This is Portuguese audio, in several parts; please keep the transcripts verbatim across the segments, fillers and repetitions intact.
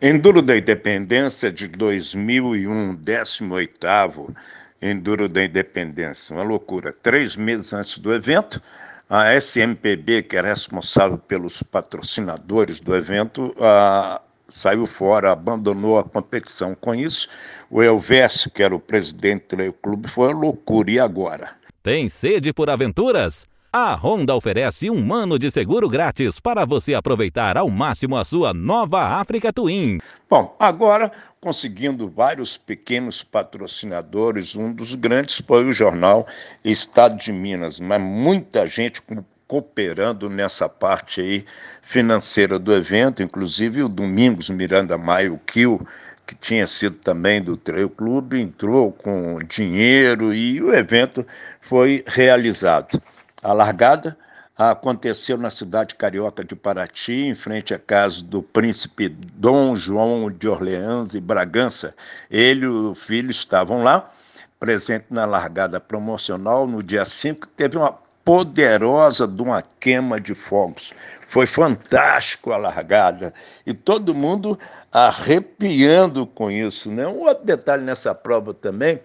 Enduro da Independência de dois mil e um, décimo oitavo Enduro da Independência, uma loucura. Três meses antes do evento, a S M P B, que era responsável pelos patrocinadores do evento, a... saiu fora, abandonou a competição. Com isso, o Elves, que era o presidente do Treino Clube, foi uma loucura. E agora? Tem sede por aventuras? A Honda oferece um ano de seguro grátis para você aproveitar ao máximo a sua nova África Twin. Bom, agora conseguindo vários pequenos patrocinadores, um dos grandes foi o Jornal Estado de Minas, mas muita gente com cooperando nessa parte aí financeira do evento, inclusive o Domingos Miranda Maio Kiel, que tinha sido também do Trail Clube, entrou com dinheiro e o evento foi realizado. A largada aconteceu na cidade carioca de Paraty, em frente à casa do príncipe Dom João de Orleans e Bragança. Ele e o filho estavam lá, presente na largada promocional. No dia cinco, teve uma poderosa de uma queima de fogos. Foi fantástico a largada e todo mundo arrepiando com isso, né? Um outro detalhe nessa prova também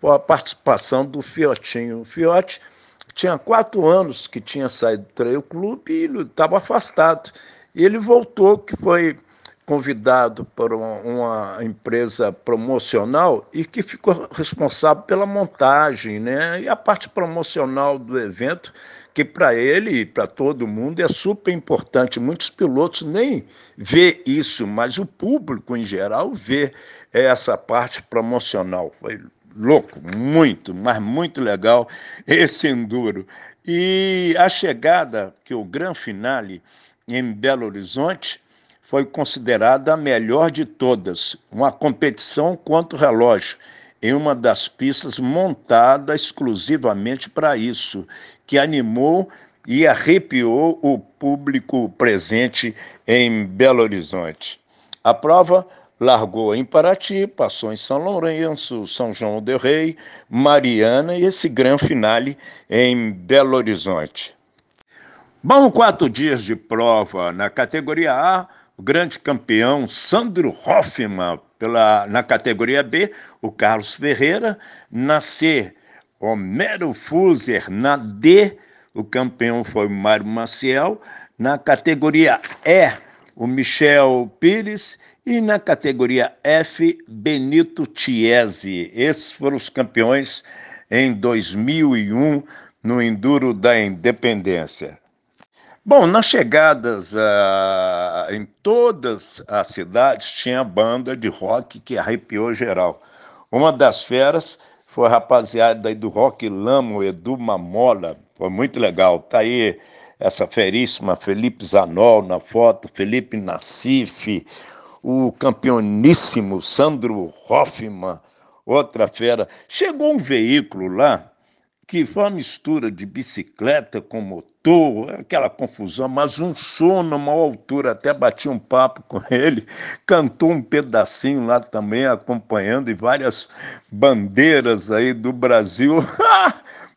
foi a participação do Fiotinho. O Fiote tinha quatro anos que tinha saído do Trail Clube e estava afastado. E ele voltou, que foi convidado por uma empresa promocional e que ficou responsável pela montagem, né? E a parte promocional do evento, que para ele e para todo mundo é super importante. Muitos pilotos nem vê isso, mas o público em geral vê essa parte promocional. Foi louco, muito, mas muito legal esse enduro. E a chegada, que o Gran Finale em Belo Horizonte, foi considerada a melhor de todas, uma competição contra o relógio, em uma das pistas montada exclusivamente para isso, que animou e arrepiou o público presente em Belo Horizonte. A prova largou em Paraty, passou em São Lourenço, São João del Rei, Mariana e esse grande finale em Belo Horizonte. Bom, quatro dias de prova na categoria A. O grande campeão Sandro Hoffman, pela, na categoria B, o Carlos Ferreira. Na C, Homero Fuser. Na D, o campeão foi o Mário Maciel. Na categoria E, o Michel Pires. E na categoria F, Benito Tiesi. Esses foram os campeões em dois mil e um no Enduro da Independência. Bom, nas chegadas ah, em todas as cidades tinha banda de rock que arrepiou geral. Uma das feras foi a rapaziada aí do rock Lamo, Edu Mamola, foi muito legal. Está aí essa feríssima Felipe Zanol na foto, Felipe Nassif, o campeoníssimo Sandro Hoffman, outra fera. Chegou um veículo lá que foi uma mistura de bicicleta com motor, aquela confusão, mas um som numa altura, até bati um papo com ele, cantou um pedacinho lá também, acompanhando, e várias bandeiras aí do Brasil.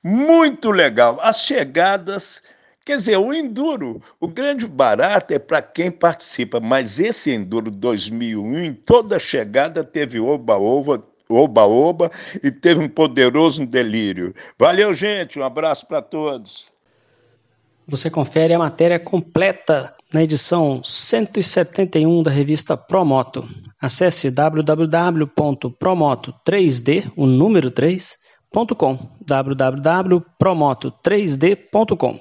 Muito legal! As chegadas, quer dizer, o enduro, o grande barato é para quem participa, mas esse enduro dois mil e um, em toda chegada teve oba-oba, oba-oba, e teve um poderoso delírio. Valeu, gente, um abraço para todos. Você confere a matéria completa na edição cento e setenta e um da revista Promoto. Acesse w w w ponto promoto três d, o número três ponto com, w w w ponto promoto três d ponto com.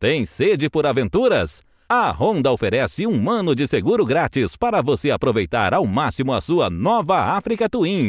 Tem sede por aventuras? A Honda oferece um ano de seguro grátis para você aproveitar ao máximo a sua nova África Twin.